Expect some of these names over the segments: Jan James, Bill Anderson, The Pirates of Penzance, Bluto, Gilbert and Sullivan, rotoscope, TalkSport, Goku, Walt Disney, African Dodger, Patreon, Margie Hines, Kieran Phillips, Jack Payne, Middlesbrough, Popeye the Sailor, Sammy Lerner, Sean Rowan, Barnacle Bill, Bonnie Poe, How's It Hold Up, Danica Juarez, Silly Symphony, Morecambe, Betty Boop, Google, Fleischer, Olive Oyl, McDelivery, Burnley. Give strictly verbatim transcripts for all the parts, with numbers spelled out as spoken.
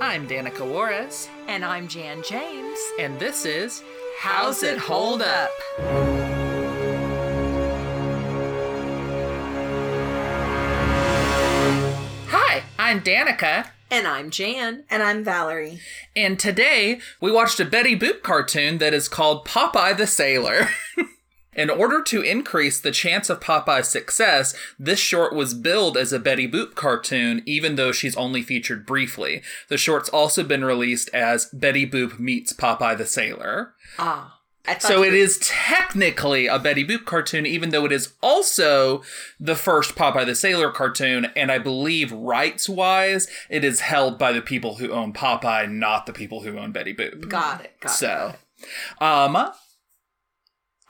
I'm Danica Juarez. And I'm Jan James. And this is How's It Hold Up? Hi, I'm Danica. And I'm Jan. And I'm Valerie. And today, we watched a Betty Boop cartoon that is called Popeye the Sailor. In order to increase the chance of Popeye's success, this short was billed as a Betty Boop cartoon, even though she's only featured briefly. The short's also been released as Betty Boop Meets Popeye the Sailor. Ah. So it is technically a Betty Boop cartoon, even though it is also the first Popeye the Sailor cartoon, and I believe rights-wise, it is held by the people who own Popeye, not the people who own Betty Boop. Got it. Got it. So, um...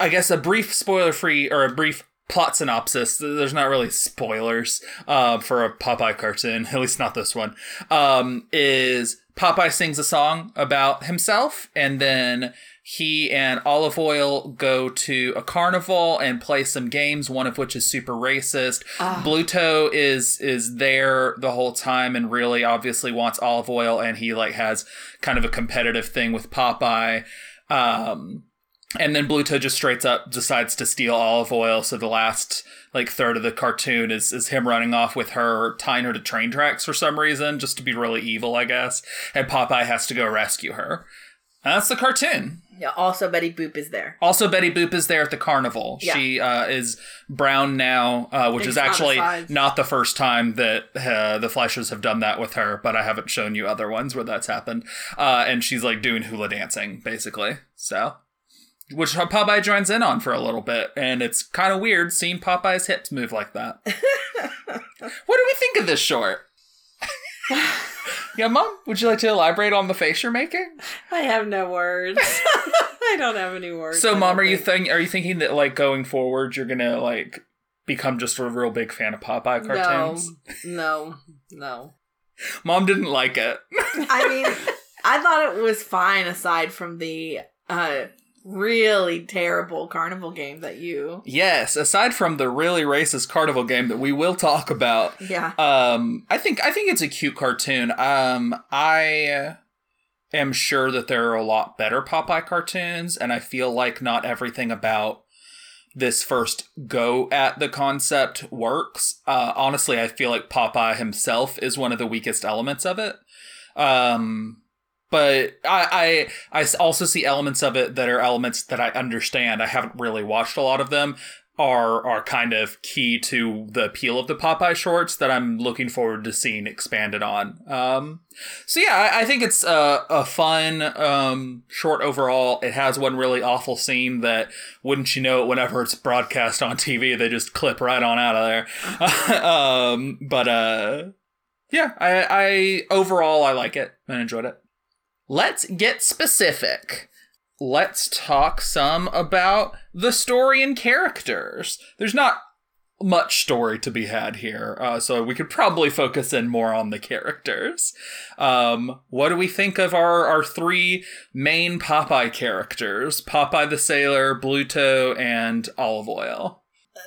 I guess a brief spoiler-free, or a brief plot synopsis. There's not really spoilers uh, for a Popeye cartoon, at least not this one, um, is Popeye sings a song about himself, and then he and Olive Oyl go to a carnival and play some games, one of which is super racist. Oh. Bluto is is there the whole time and really obviously wants Olive Oyl, and he like has kind of a competitive thing with Popeye. Um... And then Bluto just straight up decides to steal Olive Oyl. So the last like third of the cartoon is, is him running off with her, tying her to train tracks for some reason, just to be really evil, I guess. And Popeye has to go rescue her. And that's the cartoon. Yeah. Also, Betty Boop is there. Also, Betty Boop is there at the carnival. Yeah. She uh, is brown now, uh, which it's is actually homicides. Not the first time that uh, the Fleischers have done that with her. But I haven't shown you other ones where that's happened. Uh, and she's like doing hula dancing, basically. So. Which Popeye joins in on for a little bit, and it's kind of weird seeing Popeye's hips move like that. What do we think of this short? Yeah, Mom, would you like to elaborate on the face you're making? I have no words. I don't have any words. So, Mom, are think. you think are you thinking that like going forward you're gonna like become just a real big fan of Popeye cartoons? No, no, no. Mom didn't like it. I mean, I thought it was fine aside from the. Uh, Really terrible carnival game that you... Yes, aside from the really racist carnival game that we will talk about. Yeah. Um, I think I think it's a cute cartoon. Um, I am sure that there are a lot better Popeye cartoons, and I feel like not everything about this first go at the concept works. Uh, honestly, I feel like Popeye himself is one of the weakest elements of it. Um... But I, I I also see elements of it that are elements that I understand. I haven't really watched a lot of them. Are are kind of key to the appeal of the Popeye shorts that I'm looking forward to seeing expanded on. Um, so yeah, I, I think it's a, a fun um, short overall. It has one really awful scene that, wouldn't you know it, whenever it's broadcast on T V, they just clip right on out of there. um, but uh, yeah, I, I overall I like it and enjoyed it. Let's get specific. Let's talk some about the story and characters. There's not much story to be had here, uh, so we could probably focus in more on the characters. Um, what do we think of our, our three main Popeye characters? Popeye the Sailor, Bluto, and Olive Oyl.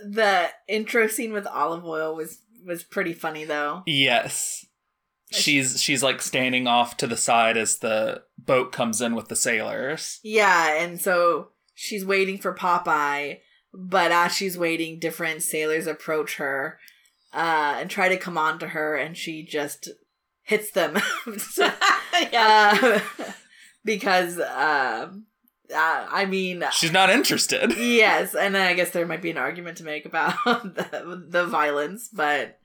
The intro scene with Olive Oyl was, was pretty funny, though. Yes. She's she's like standing off to the side as the boat comes in with the sailors. Yeah, and so she's waiting for Popeye, but as she's waiting, different sailors approach her uh, and try to come on to her, and she just hits them. uh, because, uh, I mean... She's not interested. Yes, and I guess there might be an argument to make about the, the violence, but...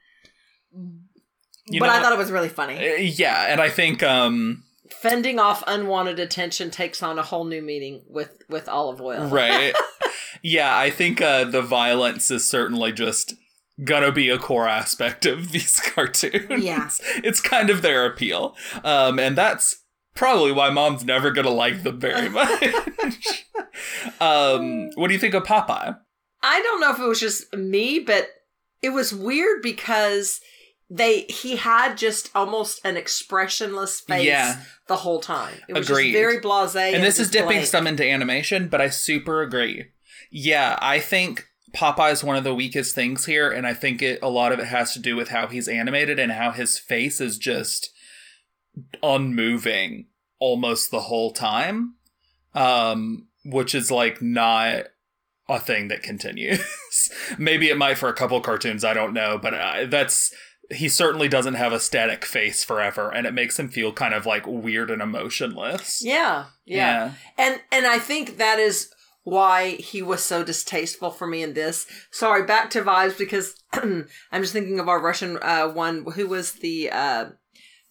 You but know, I thought it was really funny. Uh, yeah, and I think... Um, Fending off unwanted attention takes on a whole new meaning with, with Olive Oyl. Right. Yeah, I think uh, the violence is certainly just gonna be a core aspect of these cartoons. Yeah. It's, it's kind of their appeal. Um, and that's probably why Mom's never gonna like them very much. um, what do you think of Popeye? I don't know if it was just me, but it was weird because... They he had just almost an expressionless face yeah. the whole time. It was Agreed. Just very blasé. And this and is dipping blank. Some into animation, but I super agree. Yeah, I think Popeye is one of the weakest things here, and I think it, a lot of it has to do with how he's animated and how his face is just unmoving almost the whole time, um, which is like not a thing that continues. Maybe it might for a couple cartoons, I don't know, but I, that's he certainly doesn't have a static face forever, and it makes him feel kind of like weird and emotionless. Yeah, yeah, yeah. and and I think that is why he was so distasteful for me in this. Sorry, back to vibes, because I'm just thinking of our Russian uh, one who was the uh,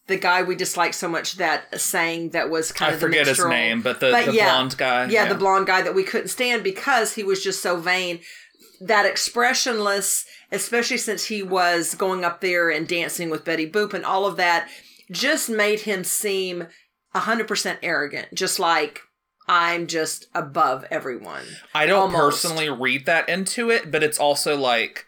the guy we disliked so much that sang that was kind I of I forget his name, but the, but the yeah, blonde guy. Yeah, yeah, the blonde guy that we couldn't stand because he was just so vain. That expressionless, especially since he was going up there and dancing with Betty Boop and all of that, just made him seem one hundred percent arrogant, just like, I'm just above everyone. I don't Almost. personally read that into it, but it's also like,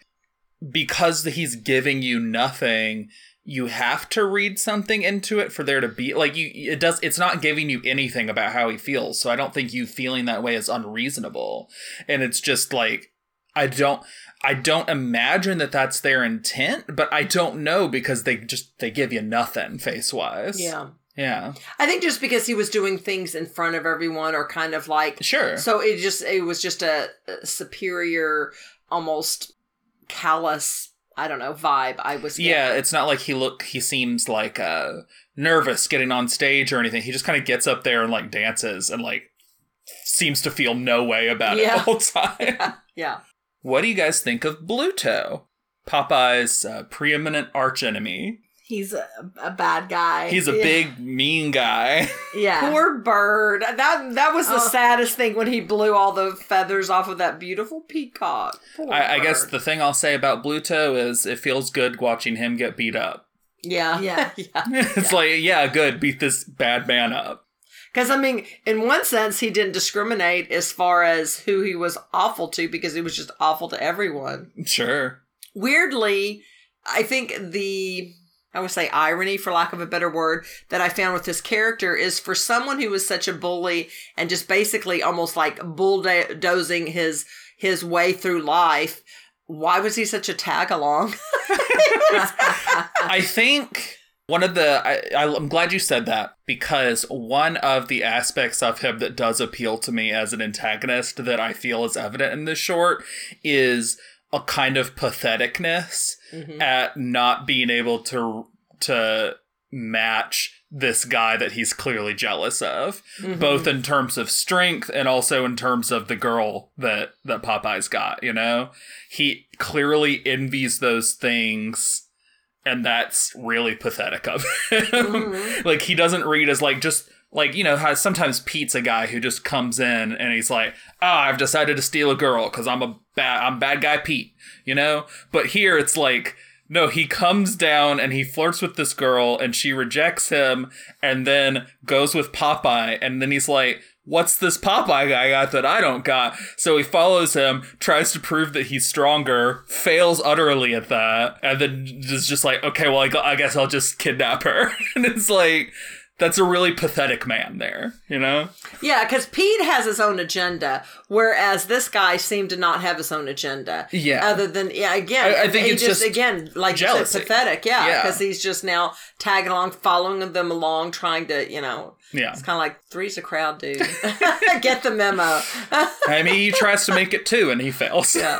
because he's giving you nothing, you have to read something into it for there to be like you. It does. It's not giving you anything about how he feels. So I don't think you feeling that way is unreasonable. And it's just like, I don't, I don't imagine that that's their intent, but I don't know because they just, they give you nothing face wise. Yeah. Yeah. I think just because he was doing things in front of everyone or kind of like... Sure. So it just it was just a, a superior, almost callous, I don't know, vibe I was getting. Yeah, it's not like he look he seems like uh, nervous getting on stage or anything. He just kind of gets up there and like dances and like seems to feel no way about yeah. it the whole time. Yeah. yeah. What do you guys think of Bluto? Popeye's uh, preeminent archenemy. He's a, a bad guy. He's a yeah. big, mean guy. Yeah. Poor bird. That that was the oh. saddest thing when he blew all the feathers off of that beautiful peacock. I, I guess the thing I'll say about Bluto is it feels good watching him get beat up. Yeah. Yeah. yeah. It's yeah. like, yeah, good. Beat this bad man up. Because, I mean, in one sense, he didn't discriminate as far as who he was awful to because he was just awful to everyone. Sure. Weirdly, I think the... I would say irony, for lack of a better word, that I found with this character is for someone who was such a bully and just basically almost like bulldozing his his way through life, why was he such a tag-along? I think one of the... I, I'm glad you said that, because one of the aspects of him that does appeal to me as an antagonist that I feel is evident in this short is... a kind of patheticness mm-hmm. at not being able to to match this guy that he's clearly jealous of, mm-hmm. both in terms of strength and also in terms of the girl that, that Popeye's got, you know? He clearly envies those things, and that's really pathetic of him. Mm-hmm. Like, he doesn't read as, like, just... Like, you know, how sometimes Pete's a guy who just comes in and he's like, ah, oh, I've decided to steal a girl because I'm a bad, I'm bad guy Pete, you know? But here it's like, no, he comes down and he flirts with this girl and she rejects him and then goes with Popeye. And then he's like, what's this Popeye guy got that I don't got? So he follows him, tries to prove that he's stronger, fails utterly at that. And then is just like, okay, well, I guess I'll just kidnap her. And it's like... That's a really pathetic man there, you know? Yeah, because Pete has his own agenda, whereas this guy seemed to not have his own agenda. Yeah. Other than, yeah, again, I, I think it's just, just, again, like jealousy. You said, pathetic, yeah, because yeah. he's just now tagging along, following them along, trying to, you know, yeah. it's kind of like, three's a crowd, dude. Get the memo. I mean, he tries to make it two, and he fails. Yeah.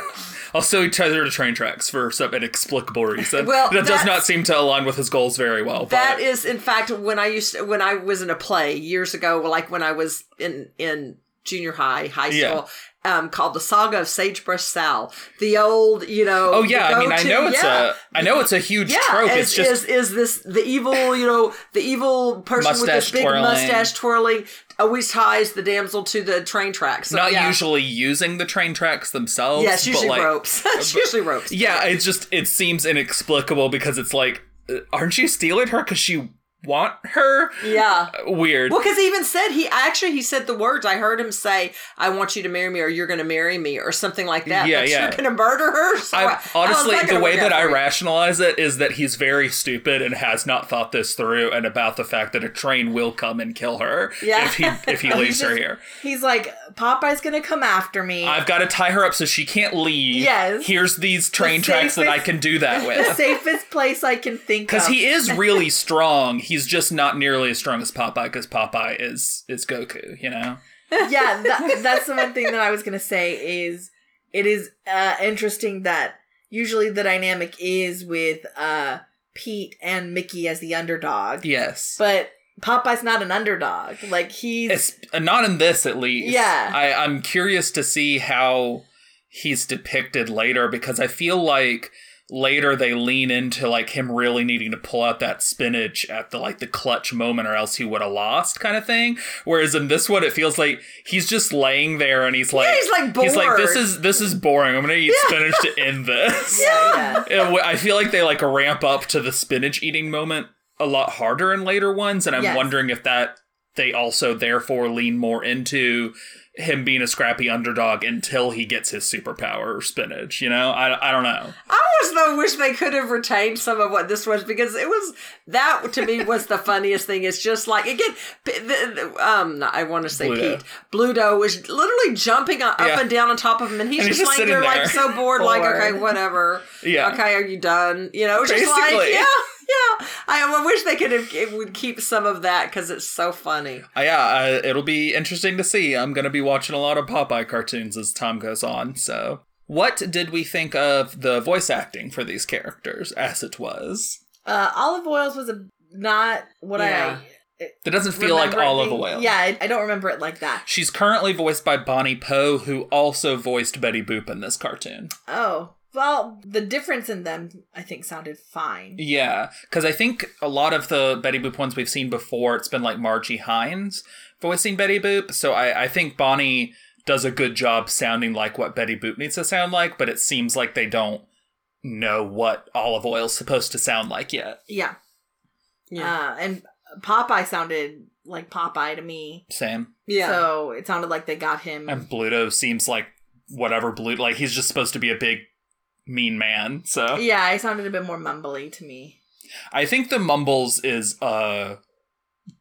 Also, he ties her to train tracks for some inexplicable reason. Well, that does not seem to align with his goals very well. That but. is, in fact, when I used to, when I was in a play years ago, like when I was in in junior high, high school, yeah. um, called The Saga of Sagebrush Sal. The old, you know. Oh yeah, I mean, I know it's yeah. a, I know it's a huge yeah, trope. It's is, just is, is this the evil, you know, the evil person with this big twirling. mustache twirling. Always ties the damsel to the train tracks. So, Not yeah. usually using the train tracks themselves. Yeah, it's usually but like, ropes. It's usually ropes. Yeah, it's just, it seems inexplicable because it's like, aren't you stealing her because you want her? Yeah. Weird. Well, because he even said, he actually, he said the words, I heard him say, I want you to marry me or you're going to marry me or something like that. Yeah, but yeah. you're going to murder her? So I, honestly, I the way that I rationalize it is that he's very stupid and has not thought this through and about the fact that a train will come and kill her yeah. if he if he leaves just, her here. He's like, Popeye's gonna come after me. I've got to tie her up so she can't leave. Yes. Here's these train the tracks safest, that I can do that with. The safest place I can think of. Because he is really strong. He's just not nearly as strong as Popeye, because Popeye is, is Goku, you know? Yeah, that, that's the one thing that I was gonna say is it is uh, interesting that usually the dynamic is with uh, Pete and Mickey as the underdog. Yes. But Popeye's not an underdog. Like, he's... It's, uh, not in this, at least. Yeah. I, I'm curious to see how he's depicted later, because I feel like later they lean into, like, him really needing to pull out that spinach at the, like, the clutch moment or else he would have lost kind of thing. Whereas in this one, it feels like he's just laying there and he's like... Yeah, he's, like, bored. He's like, this is, this is boring. I'm gonna eat yeah. spinach to end this. Yeah. yeah. I feel like they, like, ramp up to the spinach eating moment a lot harder in later ones, and I'm yes. wondering if that they also therefore lean more into him being a scrappy underdog until he gets his superpower spinach, you know? I, I don't know. I always though wish they could have retained some of what this was, because it was, that to me was the funniest thing. It's just like, again, the, the, um, I want to say Bluto. Pete. Bluto is literally jumping up yeah. and down on top of him, and he's, and he's just, just laying there, there like so bored, like, okay, whatever. Yeah. Okay, are you done? You know, it's just like, yeah. Yeah, I, I wish they could have, it would keep some of that, because it's so funny. Uh, yeah, uh, it'll be interesting to see. I'm going to be watching a lot of Popeye cartoons as time goes on, so. What did we think of the voice acting for these characters, as it was? Uh, Olive Oyl's was a, not what yeah. I... It, it doesn't feel like Olive Oyl. Yeah, I, I don't remember it like that. She's currently voiced by Bonnie Poe, who also voiced Betty Boop in this cartoon. Oh. Well, the difference in them, I think, sounded fine. Yeah, because I think a lot of the Betty Boop ones we've seen before, it's been like Margie Hines voicing Betty Boop. So I, I think Bonnie does a good job sounding like what Betty Boop needs to sound like, but it seems like they don't know what Olive Oyl's supposed to sound like yet. Yeah. Yeah. Uh, and Popeye sounded like Popeye to me. Same. Yeah. So it sounded like they got him. And Bluto seems like whatever Bluto, like he's just supposed to be a big... mean man, so. Yeah, it sounded a bit more mumbly to me. I think the mumbles is a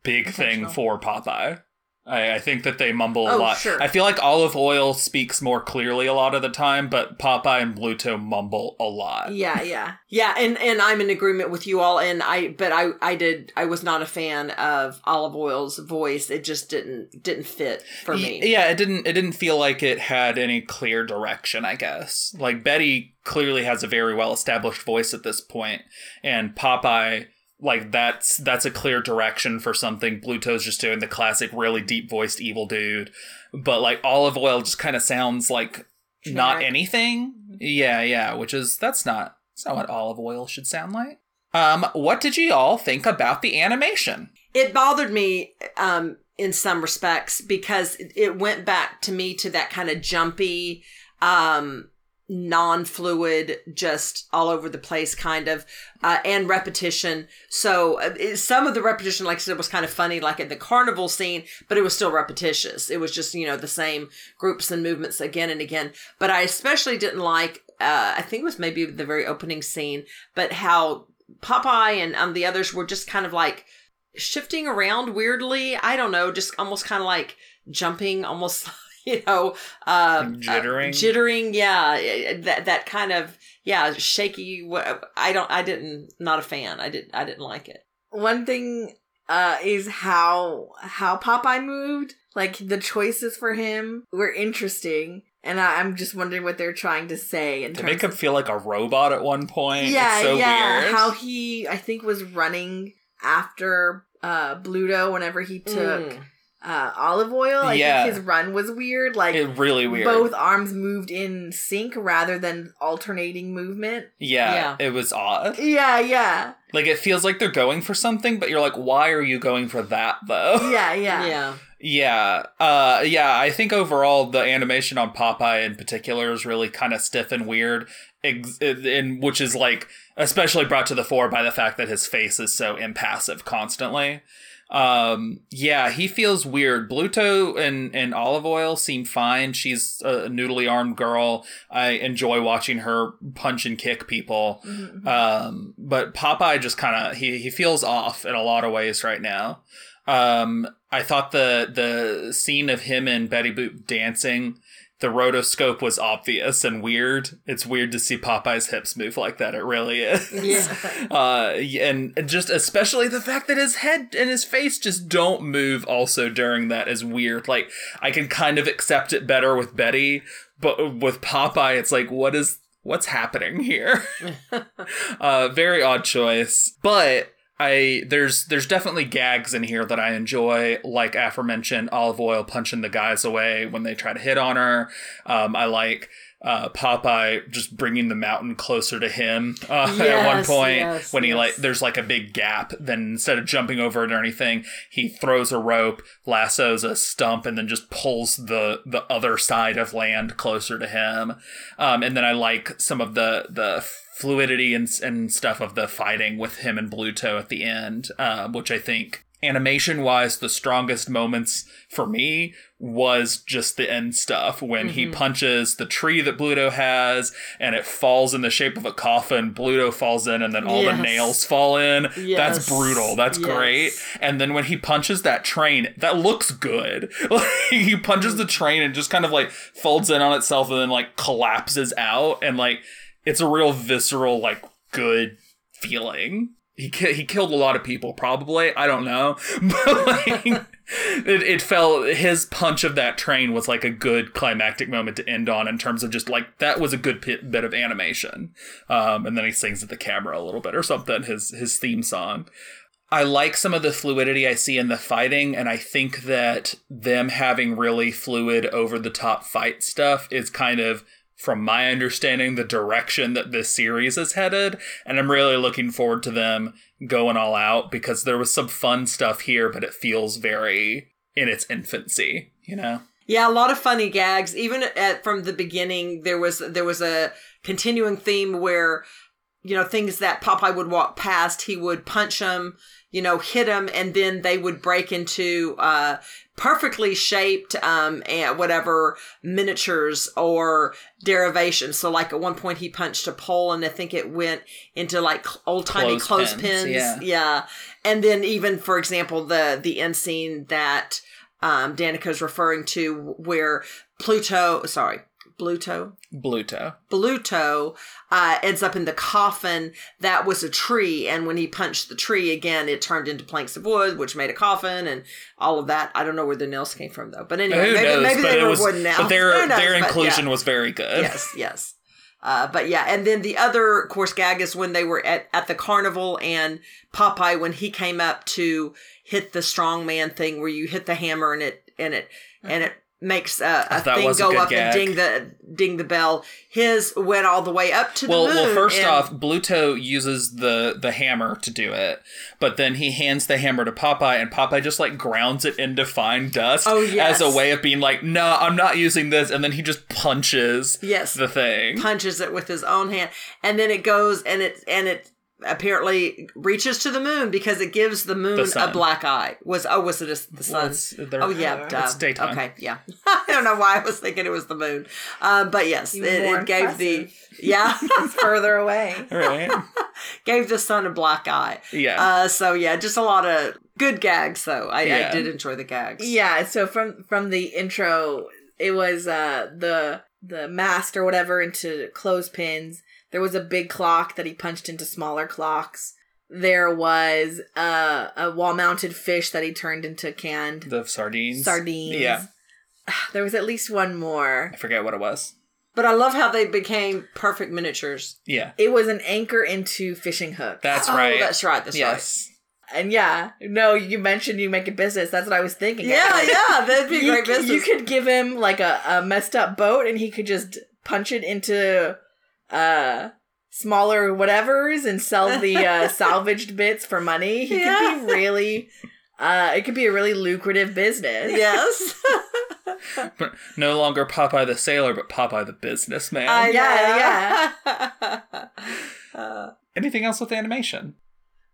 big thing for Popeye. I, I think that they mumble oh, a lot. Sure. I feel like Olive Oyl speaks more clearly a lot of the time, but Popeye and Bluto mumble a lot. Yeah, yeah. Yeah, and, and I'm in agreement with you all, and I but I, I did I was not a fan of Olive Oyl's voice. It just didn't didn't fit for me. Yeah, it didn't it didn't feel like it had any clear direction, I guess. Like Betty clearly has a very well established voice at this point, and Popeye, like, that's that's a clear direction for something. Bluto's just doing the classic really deep-voiced evil dude. But, like, Olive Oyl just kind of sounds like generic. Not anything. Yeah, yeah, which is, that's not, that's not what Olive Oyl should sound like. Um, what did you all think about the animation? It bothered me um, in some respects because it went back to me to that kind of jumpy, um, non-fluid, just all over the place kind of, uh, and repetition. So uh, some of the repetition, like I said, was kind of funny, like at the carnival scene, but it was still repetitious. It was just, you know, the same groups and movements again and again. But I especially didn't like, uh, I think it was maybe the very opening scene, but how Popeye and um, the others were just kind of like shifting around weirdly. I don't know, just almost kind of like jumping, almost you know, uh, jittering, uh, jittering. Yeah. That, that kind of, yeah, shaky. I don't, I didn't, not a fan. I didn't, I didn't like it. One thing, uh, is how, how Popeye moved, like the choices for him were interesting. And I, I'm just wondering what they're trying to say. In to make him feel like a robot at one point. Yeah. It's so yeah. weird. How he, I think was running after, uh, Bluto whenever he took, mm. Uh, Olive Oyl. I yeah. think his run was weird. Like, it really weird. Both arms moved in sync rather than alternating movement. Yeah, yeah. It was odd. Yeah, yeah. Like, it feels like they're going for something, but you're like, why are you going for that, though? Yeah, yeah. Yeah. Yeah. Uh, yeah, I think overall the animation on Popeye in particular is really kind of stiff and weird, ex- in, which is, like, especially brought to the fore by the fact that his face is so impassive constantly. Um, yeah, he feels weird. Bluto and, and Olive Oyl seem fine. She's a noodly armed girl. I enjoy watching her punch and kick people. Mm-hmm. Um, but Popeye just kind of, he, he feels off in a lot of ways right now. Um, I thought the the scene of him and Betty Boop dancing, the rotoscope was obvious and weird. It's weird to see Popeye's hips move like that. It really is. Yeah. uh, and just especially the fact that his head and his face just don't move also during that is weird. Like, I can kind of accept it better with Betty, but with Popeye, it's like, what is what's happening here? uh, very odd choice. But I there's there's definitely gags in here that I enjoy, like aforementioned Olive Oyl punching the guys away when they try to hit on her. Um, I like uh, Popeye just bringing the mountain closer to him uh, yes, at one point yes, when he yes. like there's like a big gap. Then instead of jumping over it or anything, he throws a rope, lassos a stump, and then just pulls the the other side of land closer to him. Um, and then I like some of the the. fluidity and and stuff of the fighting with him and Bluto at the end, uh, which I think animation-wise, the strongest moments for me was just the end stuff when mm-hmm. he punches the tree that Bluto has and it falls in the shape of a coffin. Bluto falls in and then all yes. the nails fall in. Yes. That's brutal. That's yes. great. And then when he punches that train, that looks good. Like, he punches the train and just kind of like folds in on itself and then like collapses out and like it's a real visceral, like, good feeling. He ki- he killed a lot of people, probably. I don't know. But, like, it, it felt... His punch of that train was, like, a good climactic moment to end on in terms of just, like, that was a good pit, bit of animation. Um, and then he sings at the camera a little bit or something, his his theme song. I like some of the fluidity I see in the fighting, and I think that them having really fluid, over-the-top fight stuff is kind of... from my understanding, the direction that this series is headed. And I'm really looking forward to them going all out because there was some fun stuff here, but it feels very in its infancy, you know? Yeah, a lot of funny gags. Even at, from the beginning, there was there was a continuing theme where, you know, things that Popeye would walk past, he would punch them, you know, hit them, and then they would break into uh, perfectly shaped um, and whatever miniatures or derivations. So, like, at one point he punched a pole, and I think it went into, like, old-timey clothespins. Clothes yeah. yeah. And then even, for example, the, the end scene that um, Danica's referring to where Pluto – sorry – Bluto. Bluto. Bluto uh, ends up in the coffin that was a tree. And when he punched the tree again, it turned into planks of wood, which made a coffin and all of that. I don't know where the nails came from, though. But anyway, who maybe, knows, maybe but they were was, wooden nails. But their, knows, their inclusion but, yeah. was very good. Yes, yes. Uh, but yeah, and then the other, of course, gag is when they were at, at the carnival and Popeye, when he came up to hit the strongman thing where you hit the hammer and it, and it, and it, makes a, a thing go a up gag. and ding the ding the bell. His went all the way up to well, the moon. Well, first and- off, Bluto uses the, the hammer to do it, but then he hands the hammer to Popeye, and Popeye just, like, grounds it into fine dust oh, yes. as a way of being like, no, nah, I'm not using this, and then he just punches yes. the thing. Punches it with his own hand, and then it goes, and it and it apparently reaches to the moon because it gives the moon the a black eye. Was oh was it a, the sun? Well, oh yeah, uh, it's daytime. Okay, yeah. I don't know why I was thinking it was the moon, um, but yes, it, it gave impressive. the yeah it's further away. Right, gave the sun a black eye. Yeah. Uh, so yeah, just a lot of good gags though. I, yeah. I did enjoy the gags. Yeah. So from from the intro, it was uh, the the mast or whatever into clothespins. There was a big clock that he punched into smaller clocks. There was a, a wall-mounted fish that he turned into canned... The sardines. Sardines. Yeah. There was at least one more. I forget what it was. But I love how they became perfect miniatures. Yeah. It was an anchor into fishing hook. That's oh, right. That's right. That's yes. right. And yeah. No, you mentioned you make a business. That's what I was thinking. Yeah, like, yeah. That'd be a great business. You could give him like a, a messed up boat and he could just punch it into... Uh, smaller whatevers and sell the uh, salvaged bits for money. He yeah. could be really, uh, it could be a really lucrative business. Yes. But no longer Popeye the Sailor, but Popeye the Businessman. Uh, yeah, yeah. uh, Anything else with animation?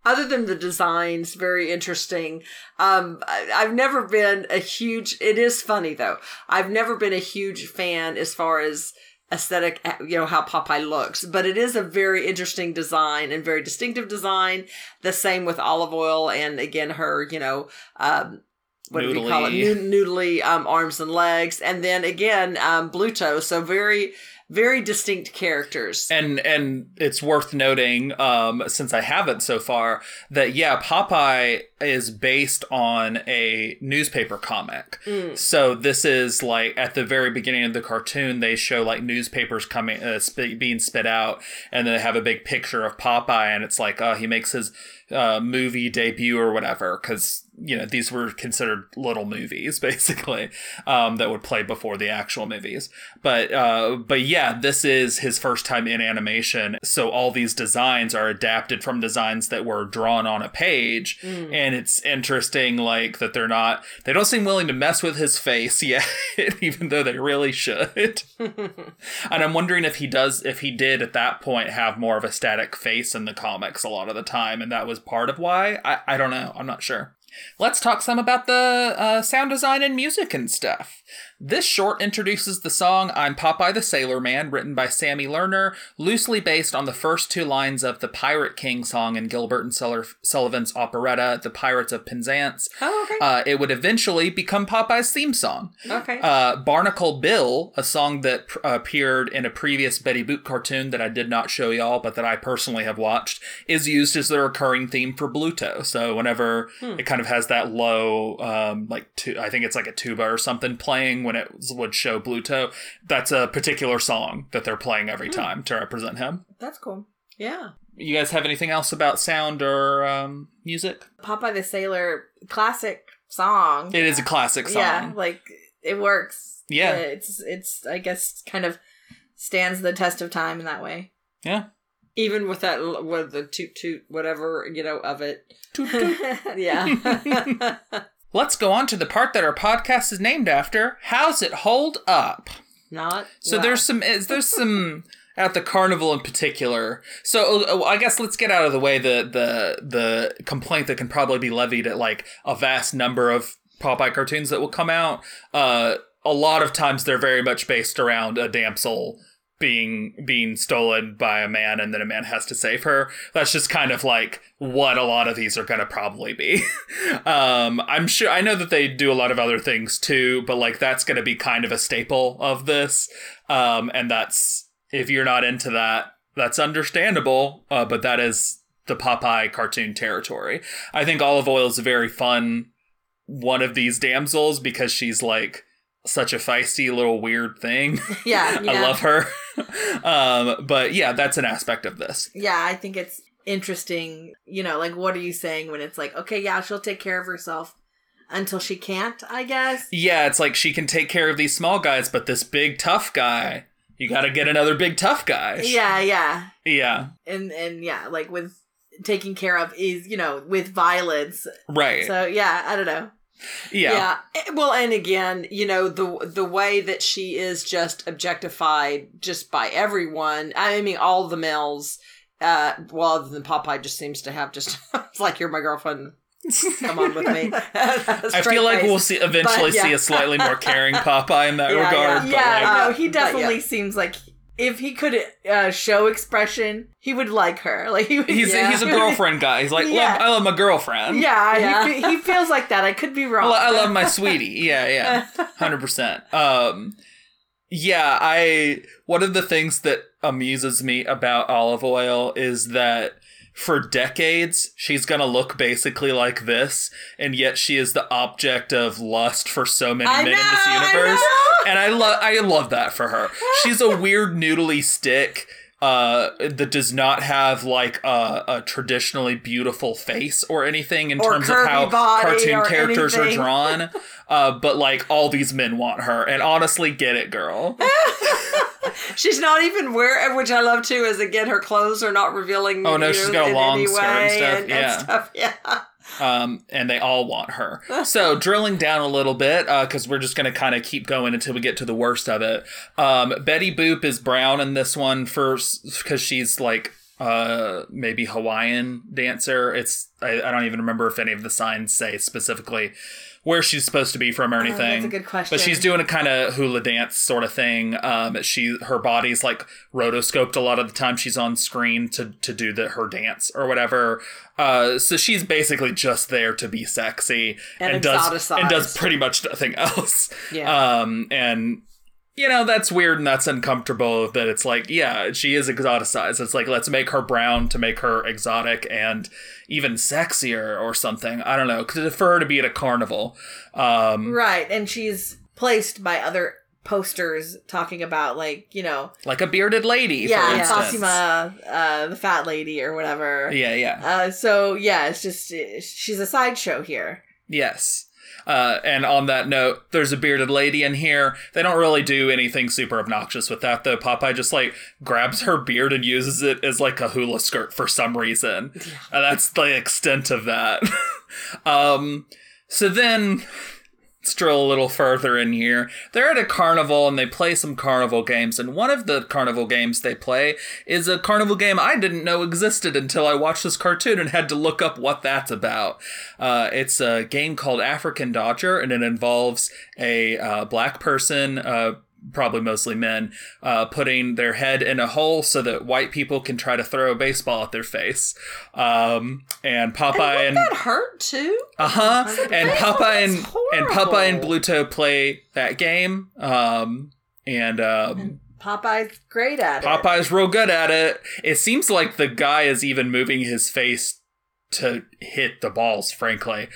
Other than the designs, very interesting. Um, I, I've never been a huge, it is funny though. I've never been a huge fan as far as aesthetic, you know, how Popeye looks, but it is a very interesting design and very distinctive design. The same with Olive Oyl and again her, you know, um, what do we call it? Noodly um, arms and legs. And then again, um, Bluto. So very, very distinct characters. And and it's worth noting, um, since I haven't so far, that, yeah, Popeye is based on a newspaper comic. Mm. So this is like at the very beginning of the cartoon, they show like newspapers coming, uh, sp- being spit out. And then they have a big picture of Popeye. And it's like, oh, uh, he makes his uh, movie debut or whatever. Because, you know, these were considered little movies, basically, um, that would play before the actual movies. But, uh, but yeah, this is his first time in animation. So all these designs are adapted from designs that were drawn on a page. Mm. And And it's interesting, like, that they're not, they don't seem willing to mess with his face yet, even though they really should. And I'm wondering if he does, if he did at that point have more of a static face in the comics a lot of the time. And that was part of why. I, I don't know. I'm not sure. Let's talk some about the uh, sound design and music and stuff. This short introduces the song I'm Popeye the Sailor Man, written by Sammy Lerner, loosely based on the first two lines of the Pirate King song in Gilbert and Sulliv- Sullivan's operetta, The Pirates of Penzance. Oh, okay. Uh, it would eventually become Popeye's theme song. Okay. Uh, Barnacle Bill, a song that pr- appeared in a previous Betty Boop cartoon that I did not show y'all, but that I personally have watched, is used as the recurring theme for Bluto. So whenever hmm. it kind of has that low, um, like, tu- I think it's like a tuba or something playing when it would show Bluto. That's a particular song that they're playing every mm. time to represent him. That's cool. Yeah. You guys have anything else about sound or um, music? Popeye the Sailor, classic song. It yeah. is a classic song. Yeah, like, it works. Yeah. It's, it's I guess, kind of stands the test of time in that way. Yeah. Even with that, with the toot toot, whatever, you know, of it. Toot toot. Yeah. Let's go on to the part that our podcast is named after. How's it hold up? Not so well. There's some, there's some, at the carnival in particular. So I guess let's get out of the way the, the, the complaint that can probably be levied at like a vast number of Popeye cartoons that will come out. Uh, a lot of times they're very much based around a damsel being being stolen by a man, and then a man has to save her. That's just kind of like what a lot of these are going to probably be. um, I'm sure, I know that they do a lot of other things too, but like that's going to be kind of a staple of this. Um, and that's, if you're not into that, that's understandable. Uh, but that is the Popeye cartoon territory. I think Olive Oyl is a very fun one of these damsels because she's like such a feisty little weird thing. Yeah, yeah. I love her. um, but yeah, that's an aspect of this. Yeah, I think it's interesting. You know, like, what are you saying when it's like, okay, yeah, she'll take care of herself until she can't, I guess. Yeah, it's like she can take care of these small guys, but this big tough guy, you got to get another big tough guy. Yeah, yeah. Yeah. And, and yeah, like with taking care of is, you know, with violence. Right. So yeah, I don't know. Yeah. Yeah. Well, and again, you know, the the way that she is just objectified just by everyone. I mean, all the males, uh, well, other than Popeye just seems to have just, it's like, you're my girlfriend. Come on with me. I feel like face. We'll see eventually but, yeah. see a slightly more caring Popeye in that yeah, regard. Yeah, but yeah like, no, he definitely yeah. seems like if he could uh, show expression, he would like her. Like he would, he's yeah. he's a girlfriend guy. He's like, yeah. love, I love my girlfriend. Yeah, yeah. He, he feels like that. I could be wrong. Well, I love my sweetie. Yeah, yeah, hundred percent. Um, yeah, I. One of the things that amuses me about Olive Oyl is that for decades she's gonna look basically like this, and yet she is the object of lust for so many I men know, in this universe. I know. And I love I love that for her. She's a weird noodly stick uh, that does not have like a, a traditionally beautiful face or anything in or terms of how cartoon characters anything. Are drawn. Uh, but like all these men want her, and honestly, get it, girl. She's not even wearing, which I love too, is again her clothes are not revealing. Oh no, she's got a long skirt and stuff. And, yeah. And stuff. Yeah. Um, and they all want her. So drilling down a little bit, because uh, we're just going to kind of keep going until we get to the worst of it. Um, Betty Boop is brown in this one first because she's like uh, maybe Hawaiian dancer. It's I, I don't even remember if any of the signs say specifically where she's supposed to be from or anything. Oh, that's a good question. But she's doing a kind of hula dance sort of thing. Um, she her body's like rotoscoped a lot of the time she's on screen to to do the her dance or whatever. Uh, so she's basically just there to be sexy and, and does and does pretty much nothing else. Yeah. Um, and. You know, that's weird and that's uncomfortable that it's like, yeah, she is exoticized. It's like, let's make her brown to make her exotic and even sexier or something. I don't know. Because for her to be at a carnival. Um, right. And she's placed by other posters talking about, like, you know. Like a bearded lady, yeah, for instance. Yeah, Fatima, uh, the fat lady or whatever. Yeah, yeah. Uh, so, yeah, it's just, she's a sideshow here. Yes. Uh, and on that note, there's a bearded lady in here. They don't really do anything super obnoxious with that, though. Popeye just, like, grabs her beard and uses it as, like, a hula skirt for some reason. Yeah. And that's the extent of that. um, so then, let's drill a little further in here. They're at a carnival, and they play some carnival games. And one of the carnival games they play is a carnival game I didn't know existed until I watched this cartoon and had to look up what that's about. Uh, it's a game called African Dodger, and it involves a uh, black person, uh, probably mostly men, uh, putting their head in a hole so that white people can try to throw a baseball at their face. Um, and Popeye and, and that hurt too. Uh huh. And Popeye and and Popeye and Bluto play that game. Um, and um. And- Popeye's great at it. Popeye's real good at it. It seems like the guy is even moving his face to hit the balls, frankly.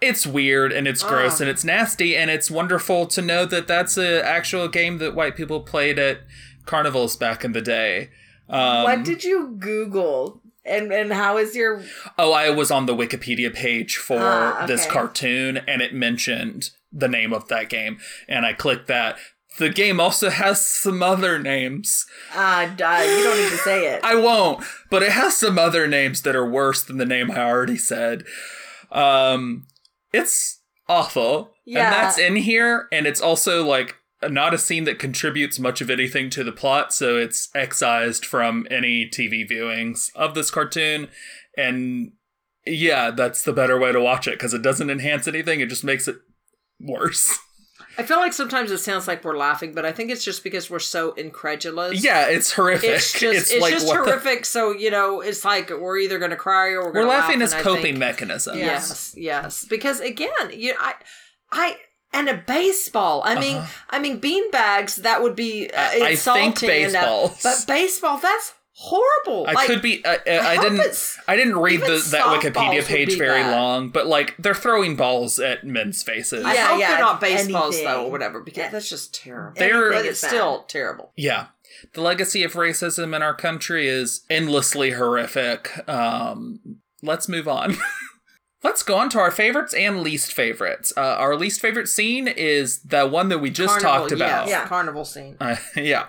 It's weird and it's gross oh. and it's nasty, and it's wonderful to know that that's an actual game that white people played at carnivals back in the day. Um, what did you Google? And and how is your... Oh, I was on the Wikipedia page for ah, okay. this cartoon, and it mentioned the name of that game. And I clicked that. The game also has some other names. Ah, uh, you don't need to say it. I won't, but it has some other names that are worse than the name I already said. Um... It's awful. Yeah. And that's in here. And it's also like not a scene that contributes much of anything to the plot. So it's excised from any T V viewings of this cartoon. And yeah, that's the better way to watch it because it doesn't enhance anything. It just makes it worse. I feel like sometimes it sounds like we're laughing, but I think it's just because we're so incredulous. Yeah, it's horrific. It's just, it's it's like, just horrific. The... So, you know, it's like we're either going to cry or we're going to laugh. We're laughing as coping think, mechanisms. Yes, yes. Because again, you, I, I, and a baseball. I uh-huh. mean, I mean, beanbags. That would be uh, insulting. I think baseballs, but baseball. That's. Horrible. I like, could be. Uh, I, I didn't. I didn't read the, that Wikipedia page very bad. long, but like they're throwing balls at men's faces. Yeah, I hope yeah, they're not baseballs anything. though, or whatever. Because yeah. that's just terrible. They're but it's bad. still terrible. Yeah, the legacy of racism in our country is endlessly horrific. Um, let's move on. Let's go on to our favorites and least favorites. Uh, our least favorite scene is the one that we just carnival, talked about. Yeah, yeah. Carnival scene. Uh, yeah.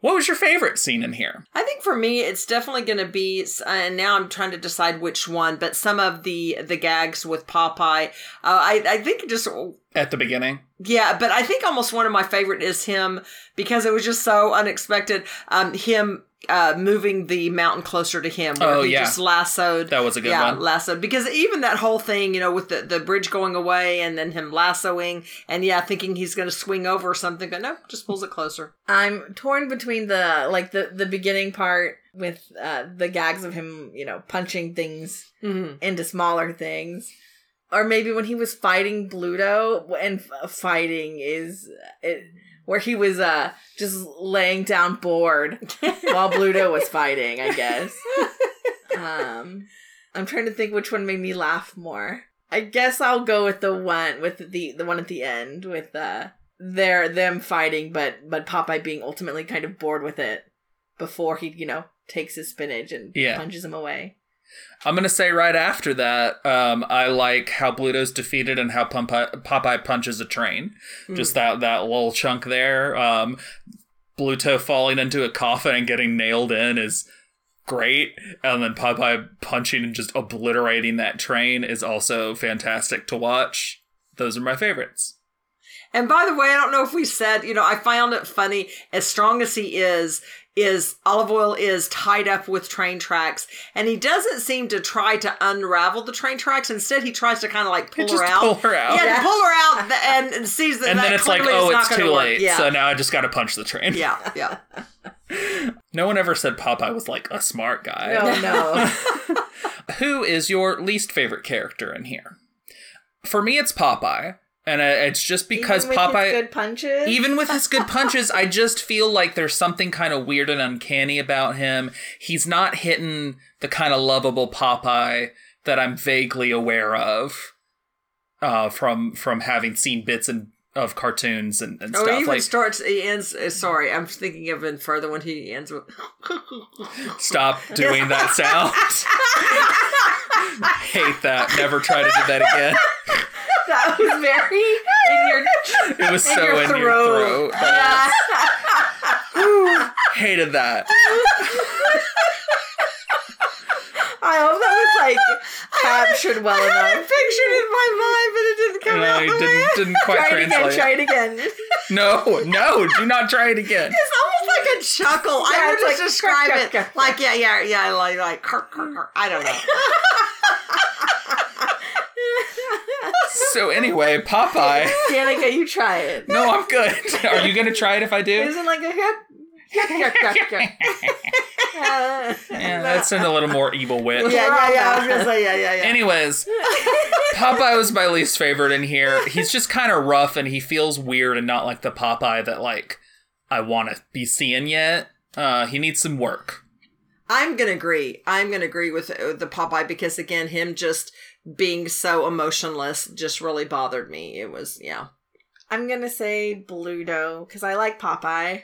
What was your favorite scene in here? I think for me, it's definitely going to be, uh, and now I'm trying to decide which one, but some of the, the gags with Popeye, uh, I, I think just... At the beginning? Yeah, but I think almost one of my favorite is him, because it was just so unexpected, um, him... Uh, moving the mountain closer to him where oh, he yeah. just lassoed. That was a good yeah, one. Lassoed. Because even that whole thing, you know, with the, the bridge going away and then him lassoing and yeah, thinking he's going to swing over or something, but no, just pulls it closer. I'm torn between the, like the, the beginning part with uh, the gags of him, you know, punching things mm-hmm. into smaller things. Or maybe when he was fighting Bluto and f- fighting is... It, Where he was uh, just laying down bored while Bluto was fighting, I guess. Um, I'm trying to think which one made me laugh more. I guess I'll go with the one with the, the one at the end with uh, their them fighting, but but Popeye being ultimately kind of bored with it before he you know takes his spinach and yeah. punches him away. I'm going to say right after that, um, I like how Bluto's defeated and how Popeye, Popeye punches a train. Mm. Just that, that little chunk there. Um, Bluto falling into a coffin and getting nailed in is great. And then Popeye punching and just obliterating that train is also fantastic to watch. Those are my favorites. And by the way, I don't know if we said, you know, I found it funny, as strong as he is, is Olive Oyl is tied up with train tracks, and he doesn't seem to try to unravel the train tracks. Instead, he tries to kind of like pull her out. Pull her out. Yeah, yeah. pull her out and, and sees that. And that then it's like, oh, it's, it's too late. Yeah. So now I just got to punch the train. Yeah, yeah. No one ever said Popeye was like a smart guy. No, no. Who is your least favorite character in here? For me, it's Popeye. And it's just because even with Popeye, his good punches? Even with his good punches, I just feel like there's something kind of weird and uncanny about him. He's not hitting the kind of lovable Popeye that I'm vaguely aware of uh, from from having seen bits and of cartoons and, and oh, stuff. Oh, he even like, starts, he ends, uh, sorry, I'm thinking of in further when he ends with... Stop doing that sound. I hate that. Never try to do that again. That was very in your. It was in so your in throat. your throat. Yeah. Ooh, hated that. I hope that was like captured well enough. I had it pictured in my mind, but it didn't come no, out. No, didn't, didn't quite translate. Try it again. Try it again. No, no, do not try it again. It's almost like a chuckle. Yeah, I would like, describe kirk, it kirk, kirk, like yeah, yeah, yeah, like like kirk, kirk, kirk. I don't know. So anyway, Popeye. Danica, you try it. No, I'm good. Are you going to try it if I do? Isn't like a hip? Yeah, that's in a little more evil wit. Yeah, yeah, yeah. I was going to say, yeah, yeah, yeah. Anyways, Popeye was my least favorite in here. He's just kind of rough and he feels weird and not like the Popeye that, like, I want to be seeing yet. Uh, he needs some work. I'm going to agree. I'm going to agree with the Popeye because, again, him just... being so emotionless just really bothered me. It was, yeah. I'm going to say Bluto because I like Popeye.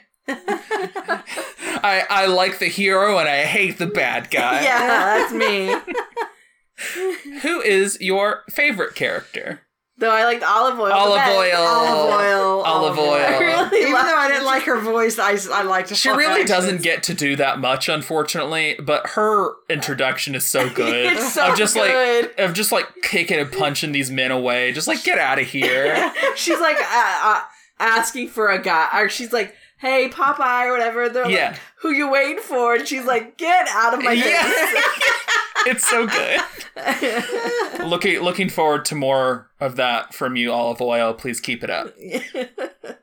I I like the hero and I hate the bad guy. Yeah, that's me. Who is your favorite character? Though I liked Olive Oyl. Olive Oyl. Olive Oyl. Olive Oyl. I really Even loved, though I didn't like her voice, I, I liked her. She really doesn't get to do that much, unfortunately, but her introduction is so good. It's so I'm just good. Like, I'm just like kicking and punching these men away. Just like, get out of here. She's like uh, uh, asking for a guy. Or she's like, hey, Popeye or whatever. They're yeah. like, who you waiting for? And she's like, get out of my yeah. face. It's so good. Looking looking forward to more of that from you, Olive Oyl. Please keep it up.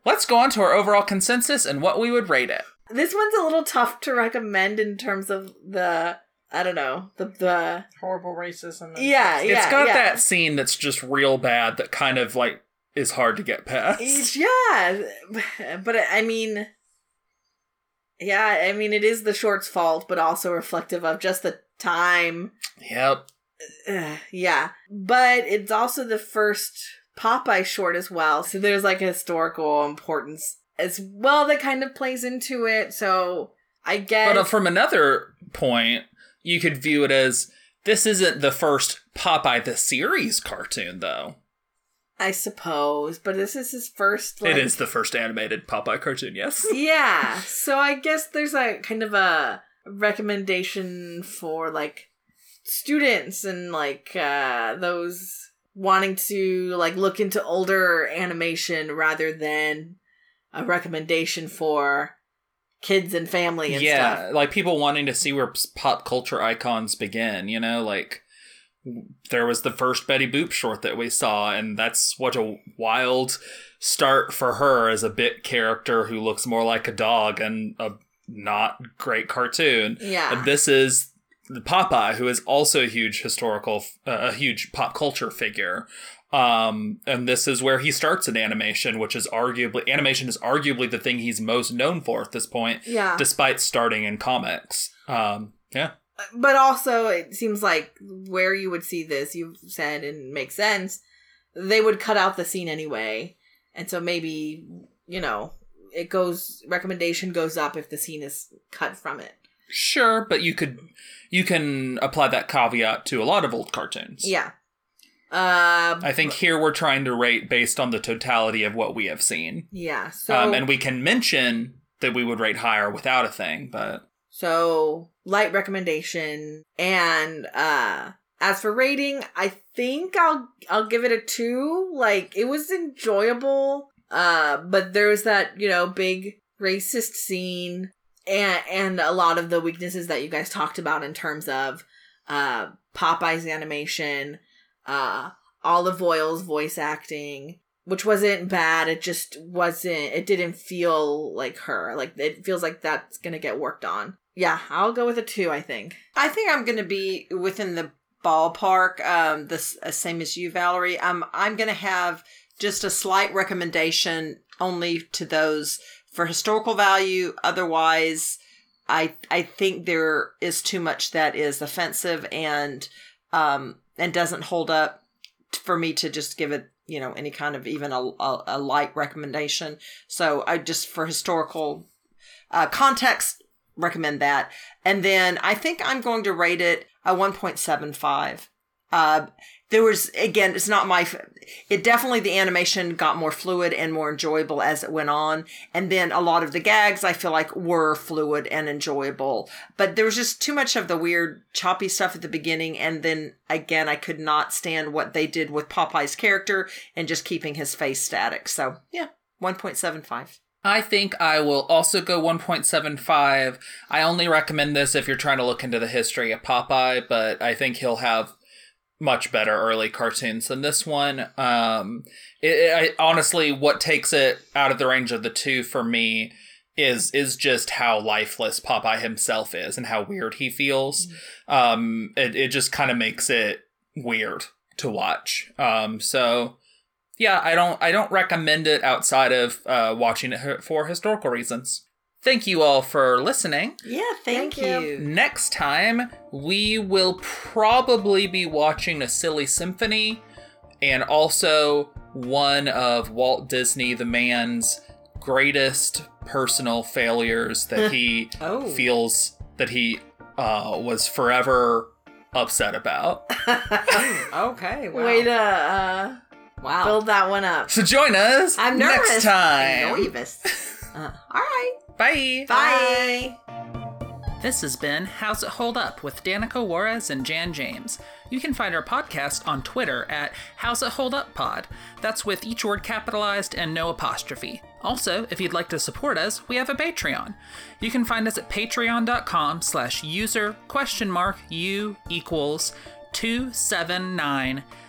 Let's go on to our overall consensus and what we would rate it. This one's a little tough to recommend in terms of the, I don't know, the... the horrible racism. Yeah, yeah. It's got yeah. that scene that's just real bad that kind of, like, is hard to get past. Yeah. But, I mean... Yeah, I mean, it is the short's fault, but also reflective of just the time. Yep. Uh, yeah. But it's also the first Popeye short as well. So there's like a historical importance as well that kind of plays into it. So I guess. But from another point, you could view it as this isn't the first Popeye the series cartoon, though. I suppose, but this is his first... Like, it is the first animated Popeye cartoon, yes. Yeah, so I guess there's a kind of a recommendation for, like, students and, like, uh, those wanting to, like, look into older animation rather than a recommendation for kids and family and yeah, stuff. Yeah, like, people wanting to see where pop culture icons begin, you know, like... There was the first Betty Boop short that we saw, and that's what a wild start for her as a bit character who looks more like a dog and a not great cartoon. Yeah. And this is Popeye, who is also a huge historical, uh, a huge pop culture figure. Um, and this is where he starts in animation, which is arguably, animation is arguably the thing he's most known for at this point, yeah. despite starting in comics. Um, yeah. But also, it seems like where you would see this, you said, and makes sense, they would cut out the scene anyway. And so maybe, you know, it goes, recommendation goes up if the scene is cut from it. Sure, but you could, you can apply that caveat to a lot of old cartoons. Yeah. Uh, I think here we're trying to rate based on the totality of what we have seen. Yeah. So, um, and we can mention that we would rate higher without a thing, but... So, light recommendation. And uh, as for rating, I think I'll I'll give it a two. Like, it was enjoyable. Uh, but there was that, you know, big racist scene and, and a lot of the weaknesses that you guys talked about in terms of uh, Popeye's animation, uh, Olive Oyl's voice acting, which wasn't bad. It just wasn't, it didn't feel like her. Like, it feels like that's going to get worked on. Yeah, I'll go with a two, I think. I think I'm going to be within the ballpark, um, the uh, same as you, Valerie. Um, I'm going to have just a slight recommendation only to those for historical value. Otherwise, I I think there is too much that is offensive and um and doesn't hold up for me to just give it, you know, any kind of even a, a, a light recommendation. So I just, for historical uh, context, recommend that. And then I think I'm going to rate it a one point seven five. Uh, there was, again, it's not my, it definitely, the animation got more fluid and more enjoyable as it went on. And then a lot of the gags, I feel like, were fluid and enjoyable, but there was just too much of the weird choppy stuff at the beginning. And then again, I could not stand what they did with Popeye's character and just keeping his face static. So yeah, one point seven five. I think I will also go one point seven five. I only recommend this if you're trying to look into the history of Popeye, but I think he'll have much better early cartoons than this one. Um, it, I, honestly, what takes it out of the range of the two for me is is just how lifeless Popeye himself is and how weird he feels. Mm-hmm. Um, it, it just kind of makes it weird to watch. Um, so, yeah, I don't I don't recommend it outside of uh, watching it for historical reasons. Thank you all for listening. Yeah, thank, thank you. you. Next time, we will probably be watching a Silly Symphony and also one of Walt Disney, the man's greatest personal failures that he oh. feels that he uh, was forever upset about. Okay, wow. Way to uh, wow. build that one up. So join us I'm nervous. next time. I'm nervous. Uh, all right. Bye. Bye. This has been How's It Hold Up with Danica Juarez and Jan James. You can find our podcast on Twitter at How's It Hold Up Pod. That's with each word capitalized and no apostrophe. Also, if you'd like to support us, we have a Patreon. You can find us at patreon.com slash user question mark u equals two seven nine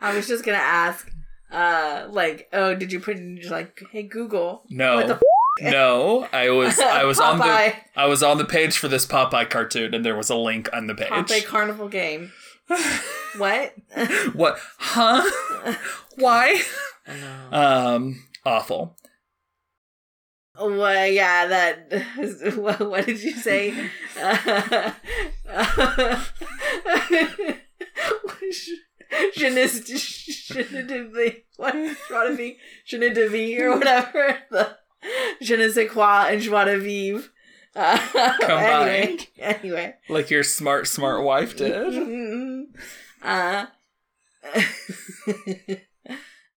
I was just gonna ask, uh, like, oh, did you put in just like, hey Google? No, what the f- no, I was, I was on the, I was on the page for this Popeye cartoon, and there was a link on the page. Popeye Carnival Game. What? What? Huh? Why? Um, awful. Well, yeah, that. What, what did you say? Uh, uh, Genitively, what? Joie de vivre? Genie de vivre, or whatever. The je ne sais quoi and joie de vivre. Uh, Combined. Anyway, anyway. Like your smart, smart wife did. Uh.